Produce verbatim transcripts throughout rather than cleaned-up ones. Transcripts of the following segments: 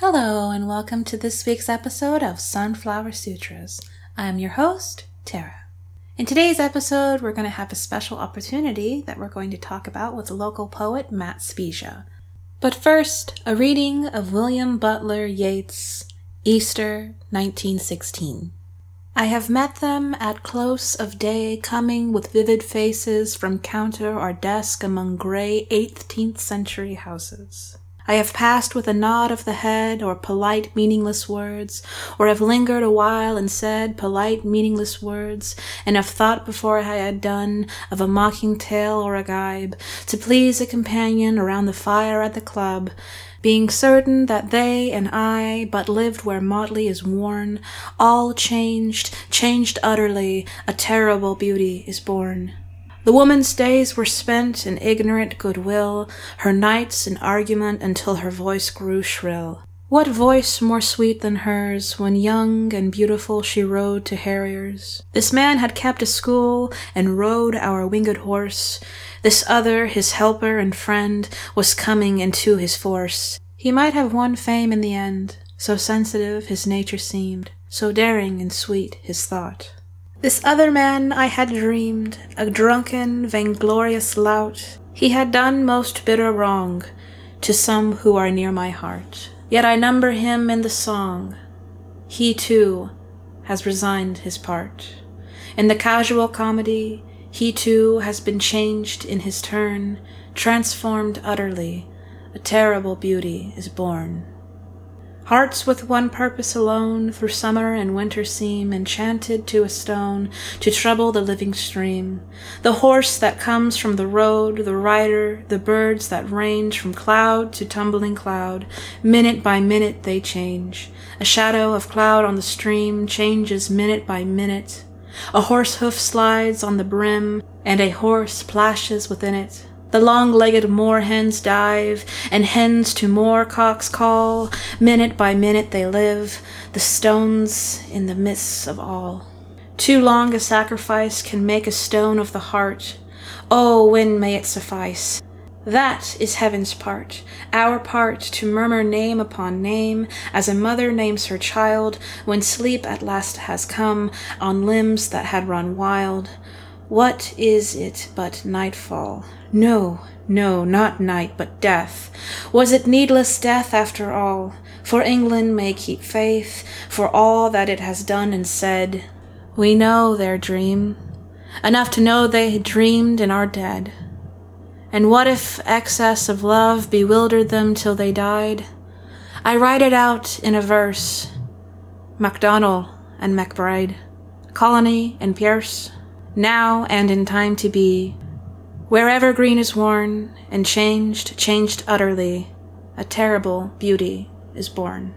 Hello, and welcome to this week's episode of Sunflower Sutras. I'm your host, Tara. In today's episode, we're going to have a special opportunity that we're going to talk about with local poet Matt Spezia. But first, a reading of William Butler Yeats' Easter nineteen sixteen. I have met them at close of day, coming with vivid faces from counter or desk among gray eighteenth century houses. I have passed with a nod of the head or polite meaningless words, or have lingered a while and said polite meaningless words, and have thought before I had done of a mocking tale or a gibe, to please a companion around the fire at the club, being certain that they and I but lived where motley is worn, all changed, changed utterly, a terrible beauty is born. The woman's days were spent in ignorant goodwill, her nights in argument until her voice grew shrill. What voice more sweet than hers, when young and beautiful she rode to harriers? This man had kept a school and rode our winged horse. This other, his helper and friend, was coming into his force. He might have won fame in the end, so sensitive his nature seemed, so daring and sweet his thought. This other man I had dreamed, a drunken, vainglorious lout. He had done most bitter wrong to some who are near my heart. Yet I number him in the song. He, too, has resigned his part. In the casual comedy, he, too, has been changed in his turn, transformed utterly. A terrible beauty is born. Hearts with one purpose alone through summer and winter seem enchanted to a stone to trouble the living stream. The horse that comes from the road, the rider, the birds that range from cloud to tumbling cloud, minute by minute they change. A shadow of cloud on the stream changes minute by minute. A horse hoof slides on the brim, and a horse plashes within it. The long-legged moorhens dive, and hens to moorcocks call. Minute by minute they live, the stones in the midst of all. Too long a sacrifice can make a stone of the heart. Oh, when may it suffice? That is heaven's part, our part to murmur name upon name, as a mother names her child, when sleep at last has come on limbs that had run wild. What is it but nightfall? No, no, not night, but death. Was it needless death after all? For England may keep faith for all that it has done and said. We know their dream, enough to know they dreamed and are dead. And what if excess of love bewildered them till they died? I write it out in a verse. MacDonald and MacBride, Colony and Pierce, now and in time to be. Wherever green is worn, and changed, changed utterly, a terrible beauty is born.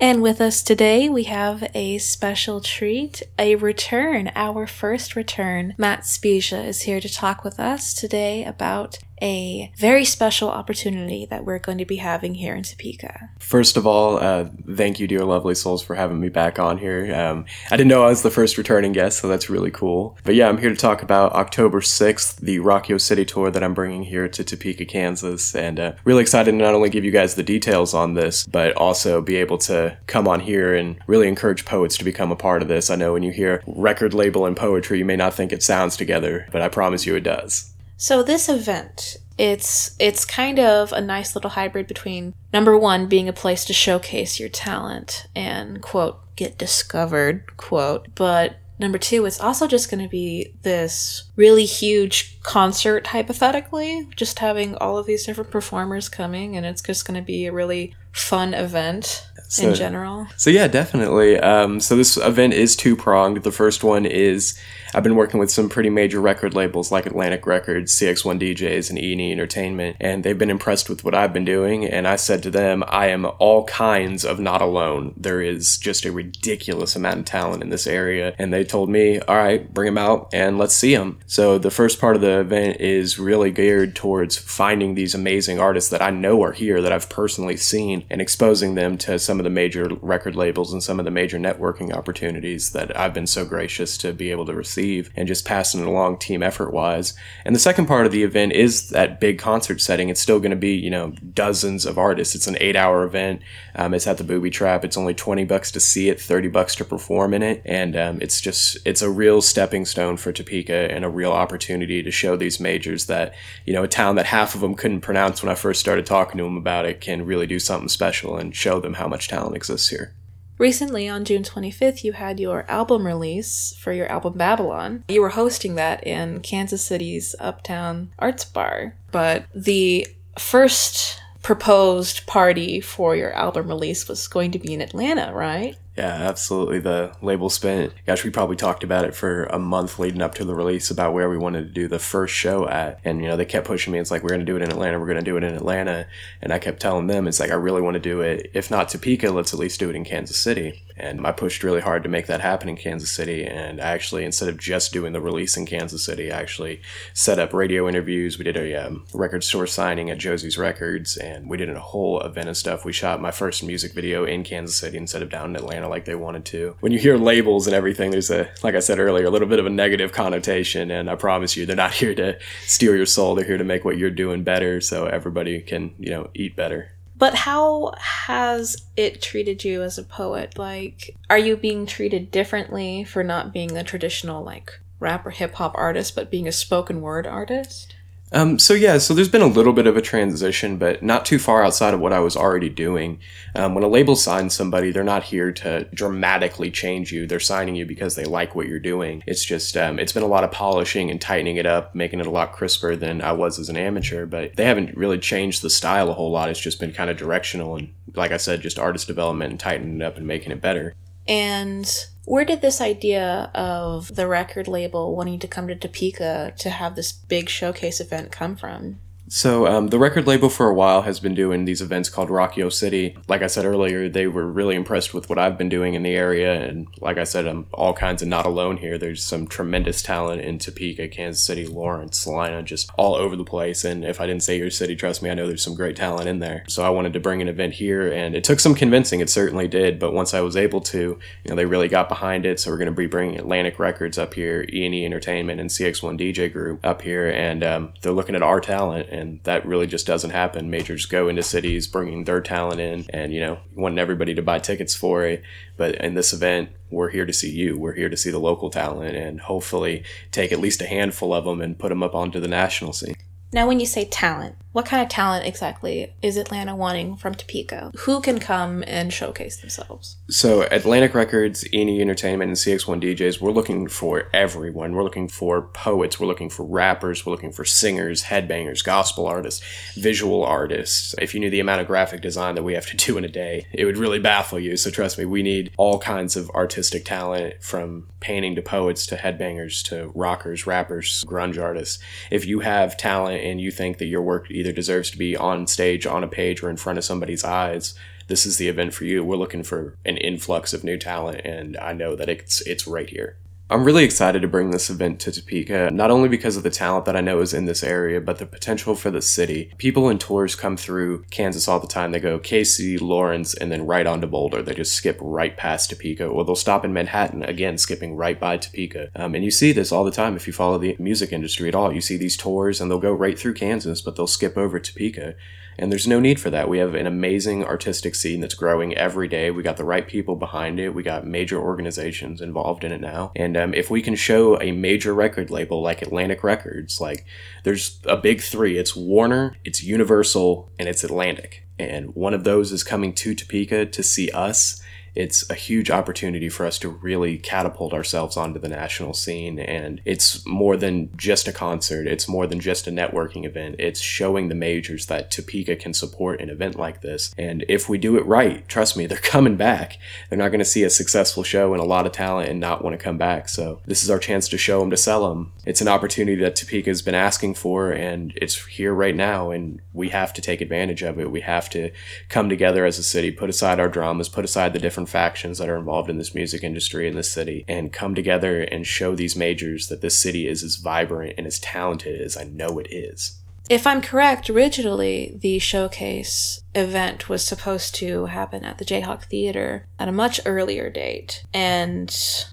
And with us today, we have a special treat, a return, our first return. Matt Spezia is here to talk with us today about a very special opportunity that we're going to be having here in Topeka. First of all, uh, thank you, dear lovely souls, for having me back on here. Um, I didn't know I was the first returning guest, so that's really cool. But yeah, I'm here to talk about October sixth, the Rock Yo City tour that I'm bringing here to Topeka, Kansas. And uh, really excited to not only give you guys the details on this, but also be able to come on here and really encourage poets to become a part of this. I know when you hear record label and poetry, you may not think it sounds together, but I promise you it does. So this event, it's it's kind of a nice little hybrid between, number one, being a place to showcase your talent and, quote, get discovered, quote, but number two, it's also just going to be this really huge concert, hypothetically, just having all of these different performers coming, and it's just going to be a really fun event. So, in general. So yeah, definitely. Um, so this event is two-pronged. The first one is I've been working with some pretty major record labels like Atlantic Records, C X one D Js, and E Entertainment, and they've been impressed with what I've been doing, and I said to them, I am all kinds of not alone. There is just a ridiculous amount of talent in this area, and they told me, all right, bring them out and let's see them. So the first part of the the event is really geared towards finding these amazing artists that I know are here, that I've personally seen, and exposing them to some of the major record labels and some of the major networking opportunities that I've been so gracious to be able to receive, and just passing it along team effort-wise. And the second part of the event is that big concert setting. It's still going to be, you know, dozens of artists. It's an eight-hour event. Um, it's at the Booby Trap. It's only twenty bucks to see it, thirty bucks to perform in it, and um, it's just, it's a real stepping stone for Topeka and a real opportunity to show these majors that, you know, a town that half of them couldn't pronounce when I first started talking to them about it can really do something special and show them how much talent exists here. Recently, on June twenty-fifth, you had your album release for your album Babylon. You were hosting that in Kansas City's Uptown Arts Bar, but the first proposed party for your album release was going to be in Atlanta, right? Yeah, absolutely. The label spent, gosh, we probably talked about it for a month leading up to the release about where we wanted to do the first show at. And, you know, they kept pushing me. It's like, we're going to do it in Atlanta. We're going to do it in Atlanta. And I kept telling them, it's like, I really want to do it. If not Topeka, let's at least do it in Kansas City. And I pushed really hard to make that happen in Kansas City. And I actually, instead of just doing the release in Kansas City, I actually set up radio interviews. We did a um, record store signing at Josie's Records. And we did a whole event of stuff. We shot my first music video in Kansas City instead of down in Atlanta, like they wanted to. When you hear labels and everything, there's a, like I said earlier, a little bit of a negative connotation, and I promise you, they're not here to steal your soul. They're here to make what you're doing better so everybody can, you know, eat better. But how has it treated you as a poet? Like, are you being treated differently for not being a traditional, like, rap or hip-hop artist, but being a spoken word artist? Um, so yeah, so there's been a little bit of a transition, but not too far outside of what I was already doing. Um, when a label signs somebody, they're not here to dramatically change you. They're signing you because they like what you're doing. It's just, um, it's been a lot of polishing and tightening it up, making it a lot crisper than I was as an amateur, but they haven't really changed the style a whole lot. It's just been kind of directional and, like I said, just artist development and tightening it up and making it better. And where did this idea of the record label wanting to come to Topeka to have this big showcase event come from? So um, the record label for a while has been doing these events called Rock Yo City. Like I said earlier, they were really impressed with what I've been doing in the area. And like I said, I'm all kinds of not alone here. There's some tremendous talent in Topeka, Kansas City, Lawrence, Salina, just all over the place. And if I didn't say your city, trust me, I know there's some great talent in there. So I wanted to bring an event here, and it took some convincing. It certainly did. But once I was able to, you know, they really got behind it. So we're going to be bringing Atlantic Records up here, E and E Entertainment, and C X one D J Group up here. And um, they're looking at our talent. And that really just doesn't happen. Majors go into cities bringing their talent in and, you know, wanting everybody to buy tickets for it. But in this event, we're here to see you. We're here to see the local talent and hopefully take at least a handful of them and put them up onto the national scene. Now, when you say talent, what kind of talent exactly is Atlanta wanting from Topeka? Who can come and showcase themselves? So Atlantic Records, E and E Entertainment, and C X one D Js, we're looking for everyone. We're looking for poets. We're looking for rappers. We're looking for singers, headbangers, gospel artists, visual artists. If you knew the amount of graphic design that we have to do in a day, it would really baffle you. So trust me, we need all kinds of artistic talent, from painting to poets to headbangers to rockers, rappers, grunge artists. If you have talent and you think that your work either deserves to be on stage, on a page, or in front of somebody's eyes, this is the event for you. We're looking for an influx of new talent, and I know that it's it's right here. I'm really excited to bring this event to Topeka, not only because of the talent that I know is in this area, but the potential for the city. People and tours come through Kansas all the time. They go Casey, Lawrence, and then right on to Boulder. They just skip right past Topeka, or they'll stop in Manhattan, again, skipping right by Topeka. Um, and you see this all the time if you follow the music industry at all. You see these tours, and they'll go right through Kansas, but they'll skip over Topeka. And there's no need for that. We have an amazing artistic scene that's growing every day. We got the right people behind it. We got major organizations involved in it now. And um, if we can show a major record label like Atlantic Records, like there's a big three. It's Warner, it's Universal, and it's Atlantic. And one of those is coming to Topeka to see us. It's a huge opportunity for us to really catapult ourselves onto the national scene. And it's more than just a concert. It's more than just a networking event. It's showing the majors that Topeka can support an event like this. And if we do it right, trust me, they're coming back. They're not going to see a successful show and a lot of talent and not want to come back. So this is our chance to show them, to sell them. It's an opportunity that Topeka has been asking for, and it's here right now. And we have to take advantage of it. We have to come together as a city, put aside our dramas, put aside the different different factions that are involved in this music industry in this city and come together and show these majors that this city is as vibrant and as talented as I know it is. If I'm correct, originally the showcase event was supposed to happen at the Jayhawk Theater at a much earlier date and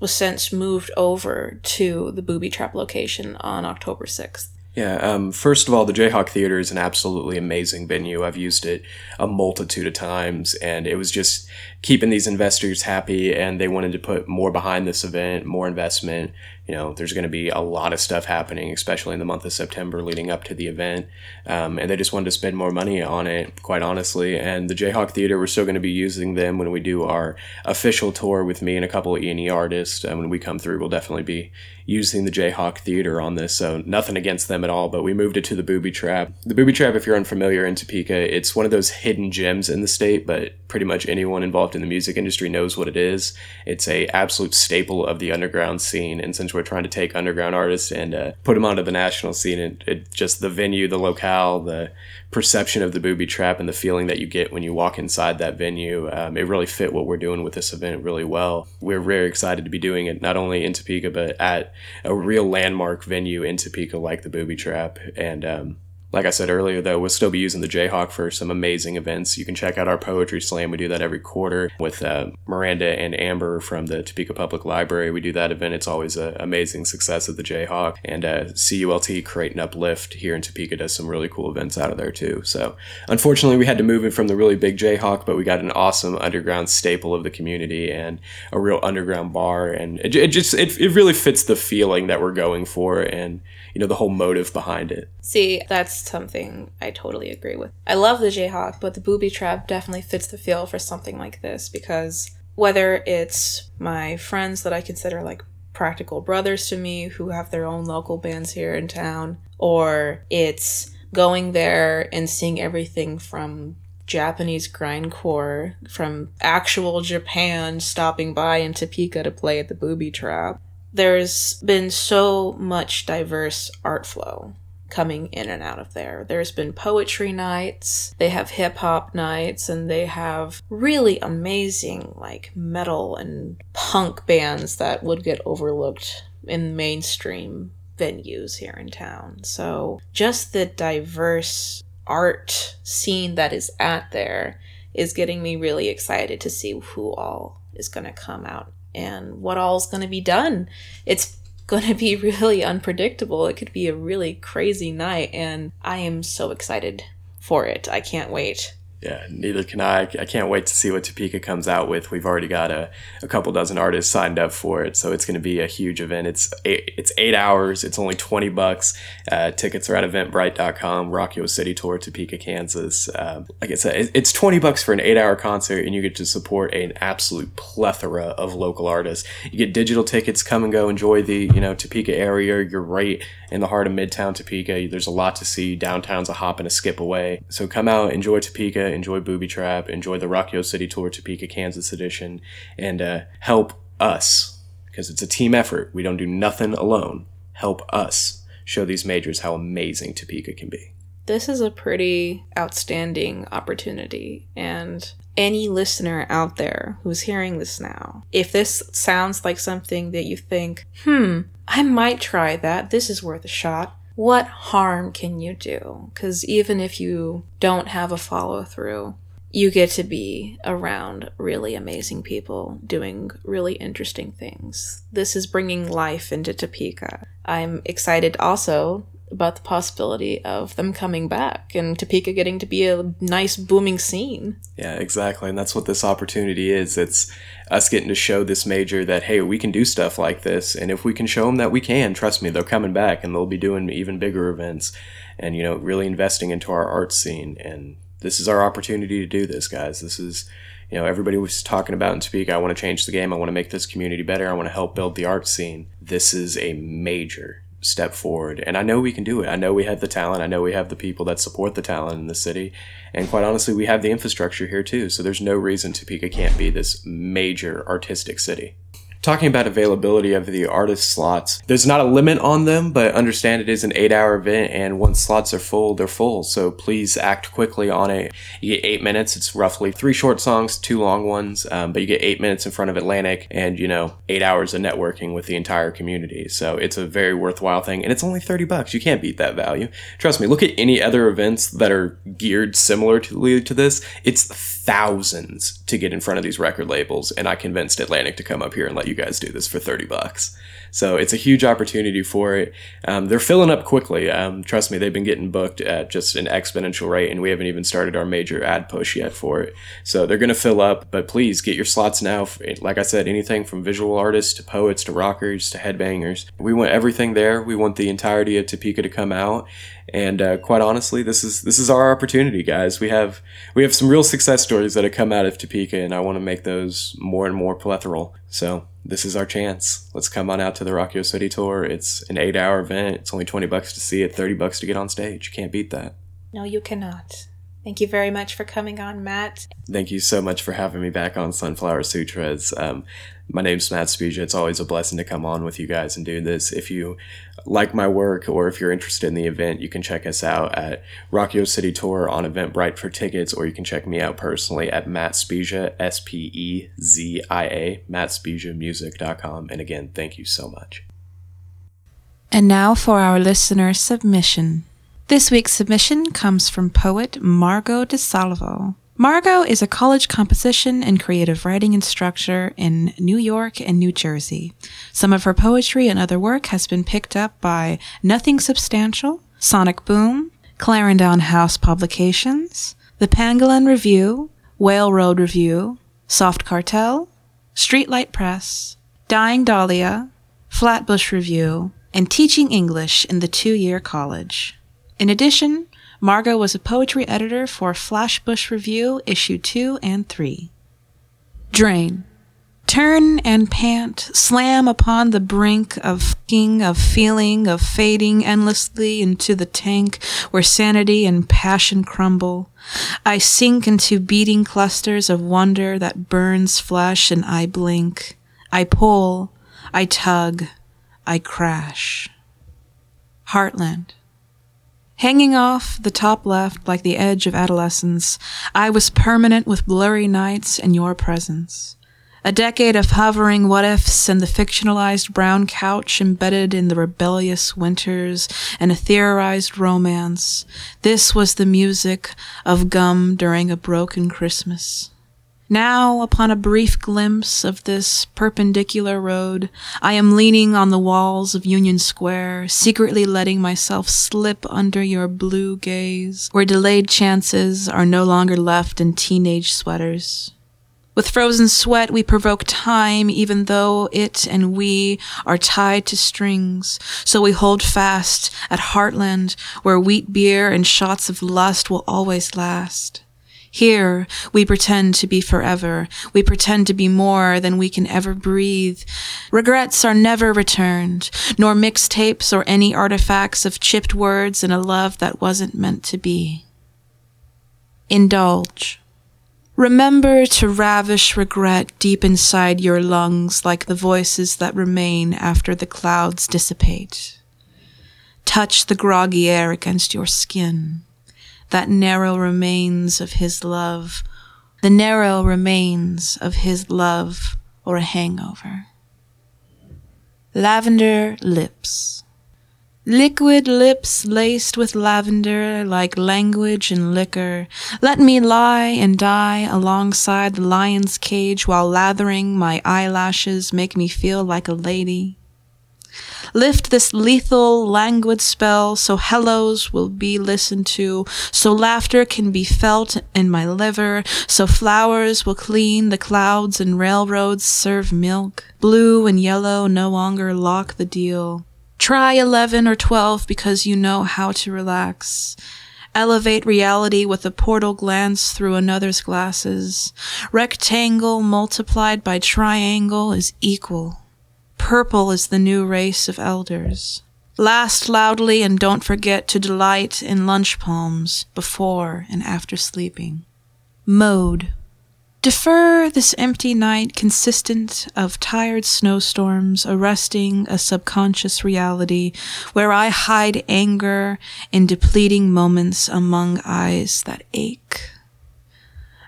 was since moved over to the Booby Trap location on October sixth. Yeah, um, first of all, the Jayhawk Theater is an absolutely amazing venue. I've used it a multitude of times, and it was just keeping these investors happy, and they wanted to put more behind this event, more investment. You know, there's going to be a lot of stuff happening, especially in the month of September leading up to the event, um, and they just wanted to spend more money on it, quite honestly, and the Jayhawk Theater, we're still going to be using them when we do our official tour with me and a couple of E and E artists. And when we come through, we'll definitely be using the Jayhawk Theater on this, so nothing against them at all, but we moved it to the Booby Trap. The Booby Trap, if you're unfamiliar in Topeka, it's one of those hidden gems in the state, but pretty much anyone involved in the music industry knows what it is. It's a absolute staple of the underground scene, and since we're trying to take underground artists and uh, put them onto the national scene, and it, it just the venue, the locale, the perception of the Booby Trap and the feeling that you get when you walk inside that venue, um, it really fit what we're doing with this event really well. We're very excited to be doing it not only in Topeka but at a real landmark venue in Topeka like the Booby Trap. And um, like I said earlier, though, we'll still be using the Jayhawk for some amazing events. You can check out our Poetry Slam. We do that every quarter with uh, Miranda and Amber from the Topeka Public Library. We do that event. It's always an amazing success at the Jayhawk. And uh, C U L T Crate and Uplift here in Topeka does some really cool events out of there, too. So, unfortunately, we had to move it from the really big Jayhawk, but we got an awesome underground staple of the community and a real underground bar. And it, it just it, it really fits the feeling that we're going for and, you know, the whole motive behind it. See, that's something I totally agree with. I love the Jayhawk, but the Booby Trap definitely fits the feel for something like this, because whether it's my friends that I consider like practical brothers to me who have their own local bands here in town, or it's going there and seeing everything from Japanese grindcore, from actual Japan stopping by in Topeka to play at the Booby Trap, there's been so much diverse art flow coming in and out of there. There's been poetry nights, they have hip-hop nights, and they have really amazing like metal and punk bands that would get overlooked in mainstream venues here in town. So just the diverse art scene that is out there is getting me really excited to see who all is going to come out and what all is going to be done. It's going to be really unpredictable. It could be a really crazy night, and I am so excited for it. I can't wait. Yeah, neither can I. I can't wait to see what Topeka comes out with. We've already got a, a couple dozen artists signed up for it, so it's going to be a huge event. It's eight, it's eight hours. It's only twenty bucks. Uh, tickets are at eventbrite dot com, Rock Yo City Tour, Topeka, Kansas. Um, like I said, it's twenty bucks for an eight-hour concert, and you get to support an absolute plethora of local artists. You get digital tickets. Come and go. Enjoy the you know Topeka area. You're right in the heart of Midtown Topeka. There's a lot to see. Downtown's a hop and a skip away. So come out, enjoy Topeka. Enjoy Booby Trap, enjoy the Rock Yo City Tour Topeka, Kansas edition, and uh, help us, because it's a team effort. We don't do nothing alone. Help us show these majors how amazing Topeka can be. This is a pretty outstanding opportunity, and any listener out there who's hearing this now, if this sounds like something that you think, hmm, I might try that, this is worth a shot, what harm can you do? Because even if you don't have a follow-through, you get to be around really amazing people doing really interesting things. This is bringing life into Topeka. I'm excited also about the possibility of them coming back and Topeka getting to be a nice booming scene. Yeah, exactly. And that's what this opportunity is. It's us getting to show this major that, hey, we can do stuff like this. And if we can show them that we can, trust me, they're coming back and they'll be doing even bigger events and, you know, really investing into our art scene. And this is our opportunity to do this, guys. This is, you know, everybody was talking about in Topeka, I want to change the game. I want to make this community better. I want to help build the art scene. This is a major step forward, and I know we can do it. I know we have the talent. I know we have the people that support the talent in the city, and quite honestly, we have the infrastructure here too, so there's no reason Topeka can't be this major artistic city. Talking about availability of the artist slots, there's not a limit on them, but understand it is an eight-hour event, and once slots are full, they're full, so please act quickly on it. You get eight minutes. It's roughly three short songs, two long ones, um, but you get eight minutes in front of Atlantic and, you know, eight hours of networking with the entire community, so it's a very worthwhile thing, and it's only thirty bucks. You can't beat that value. Trust me, look at any other events that are geared similarly to this. It's thousands to get in front of these record labels, and I convinced Atlantic to come up here and let you guys do this for thirty bucks. So it's a huge opportunity for it. Um, they're filling up quickly. Um, trust me, they've been getting booked at just an exponential rate, and we haven't even started our major ad push yet for it. So they're going to fill up, but please get your slots now. Like I said, anything from visual artists to poets to rockers to headbangers. We want everything there. We want the entirety of Topeka to come out. And uh, quite honestly, this is this is our opportunity, guys. We have we have some real success stories that have come out of Topeka, and I want to make those more and more plethora. So this is our chance. Let's come on out to the Rock Yo City tour. It's an eight-hour event. It's only twenty bucks to see it, thirty bucks to get on stage. You can't beat that. No, you cannot. Thank you very much for coming on, Matt. Thank you so much for having me back on Sunflower Sutras. Um, my name's Matt Spezia. It's always a blessing to come on with you guys and do this. If you like my work, or if you're interested in the event, you can check us out at Rock Yo City Tour on Eventbrite for tickets, or you can check me out personally at Matt Spezia, S P E Z I A, matt spezia music dot com. And again, thank you so much. And now for our listener submission. This week's submission comes from poet Margot DeSalvo. Margot is a college composition and creative writing instructor in New York and New Jersey. Some of her poetry and other work has been picked up by Nothing Substantial, Sonic Boom, Clarendon House Publications, The Pangolin Review, Whale Road Review, Soft Cartel, Streetlight Press, Dying Dahlia, Flatbush Review, and Teaching English in the Two-Year College. In addition, Margot was a poetry editor for Flatbush Review, issue two and three. Drain. Turn and pant, slam upon the brink of f***ing, of feeling, of fading endlessly into the tank where sanity and passion crumble. I sink into beating clusters of wonder that burns flesh, and I blink. I pull, I tug, I crash. Heartland. Hanging off the top left like the edge of adolescence, I was permanent with blurry nights and your presence. A decade of hovering what-ifs and the fictionalized brown couch embedded in the rebellious winters and a theorized romance. This was the music of gum during a broken Christmas. Now, upon a brief glimpse of this perpendicular road, I am leaning on the walls of Union Square, secretly letting myself slip under your blue gaze, where delayed chances are no longer left in teenage sweaters. With frozen sweat, we provoke time, even though it and we are tied to strings. So we hold fast at Heartland, where wheat beer and shots of lust will always last. Here, we pretend to be forever. We pretend to be more than we can ever breathe. Regrets are never returned, nor mixtapes or any artifacts of chipped words and a love that wasn't meant to be. Indulge. Remember to ravish regret deep inside your lungs like the voices that remain after the clouds dissipate. Touch the groggy air against your skin. That narrow remains of his love, the narrow remains of his love or a hangover. Lavender lips. Liquid lips laced with lavender like language and liquor. Let me lie and die alongside the lion's cage while lathering my eyelashes make me feel like a lady. Lift this lethal, languid spell so hellos will be listened to, so laughter can be felt in my liver, so flowers will clean the clouds and railroads serve milk. Blue and yellow no longer lock the deal. Try eleven or twelve because you know how to relax. Elevate reality with a portal glance through another's glasses. Rectangle multiplied by triangle is equal. Purple is the new race of elders. Last loudly and don't forget to delight in lunch palms before and after sleeping. Mode. Defer this empty night consistent of tired snowstorms, arresting a subconscious reality where I hide anger in depleting moments among eyes that ache.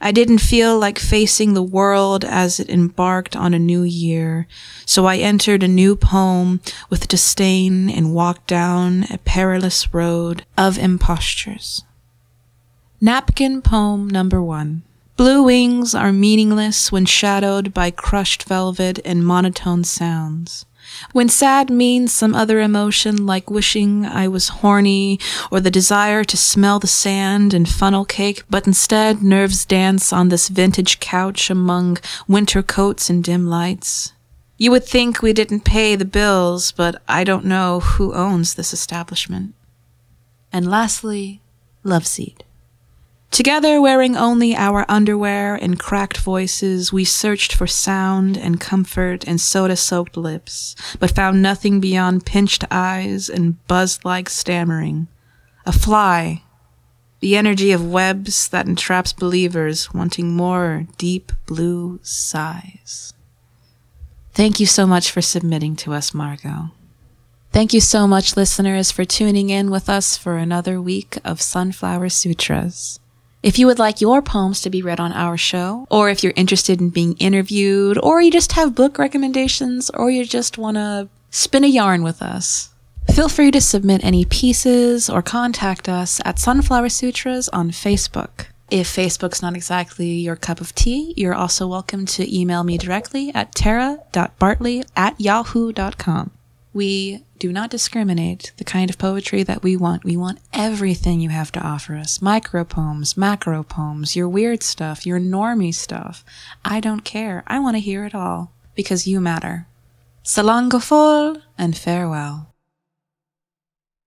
I didn't feel like facing the world as it embarked on a new year, so I entered a new poem with disdain and walked down a perilous road of impostures. Napkin Poem Number One. Blue wings are meaningless when shadowed by crushed velvet and monotone sounds. When sad means some other emotion, like wishing I was horny or the desire to smell the sand and funnel cake, but instead nerves dance on this vintage couch among winter coats and dim lights. You would think we didn't pay the bills, but I don't know who owns this establishment. And lastly, Loveseed. Together, wearing only our underwear and cracked voices, we searched for sound and comfort and soda-soaked lips, but found nothing beyond pinched eyes and buzz-like stammering. A fly, the energy of webs that entraps believers, wanting more deep blue sighs. Thank you so much for submitting to us, Margot. Thank you so much, listeners, for tuning in with us for another week of Sunflower Sutras. If you would like your poems to be read on our show, or if you're interested in being interviewed, or you just have book recommendations, or you just want to spin a yarn with us, feel free to submit any pieces or contact us at Sunflower Sutras on Facebook. If Facebook's not exactly your cup of tea, you're also welcome to email me directly at tara dot bartley at yahoo dot com. We do not discriminate the kind of poetry that we want. We want everything you have to offer us. Micro poems, macro poems, your weird stuff, your normie stuff. I don't care. I want to hear it all because you matter. Salam gofol and farewell.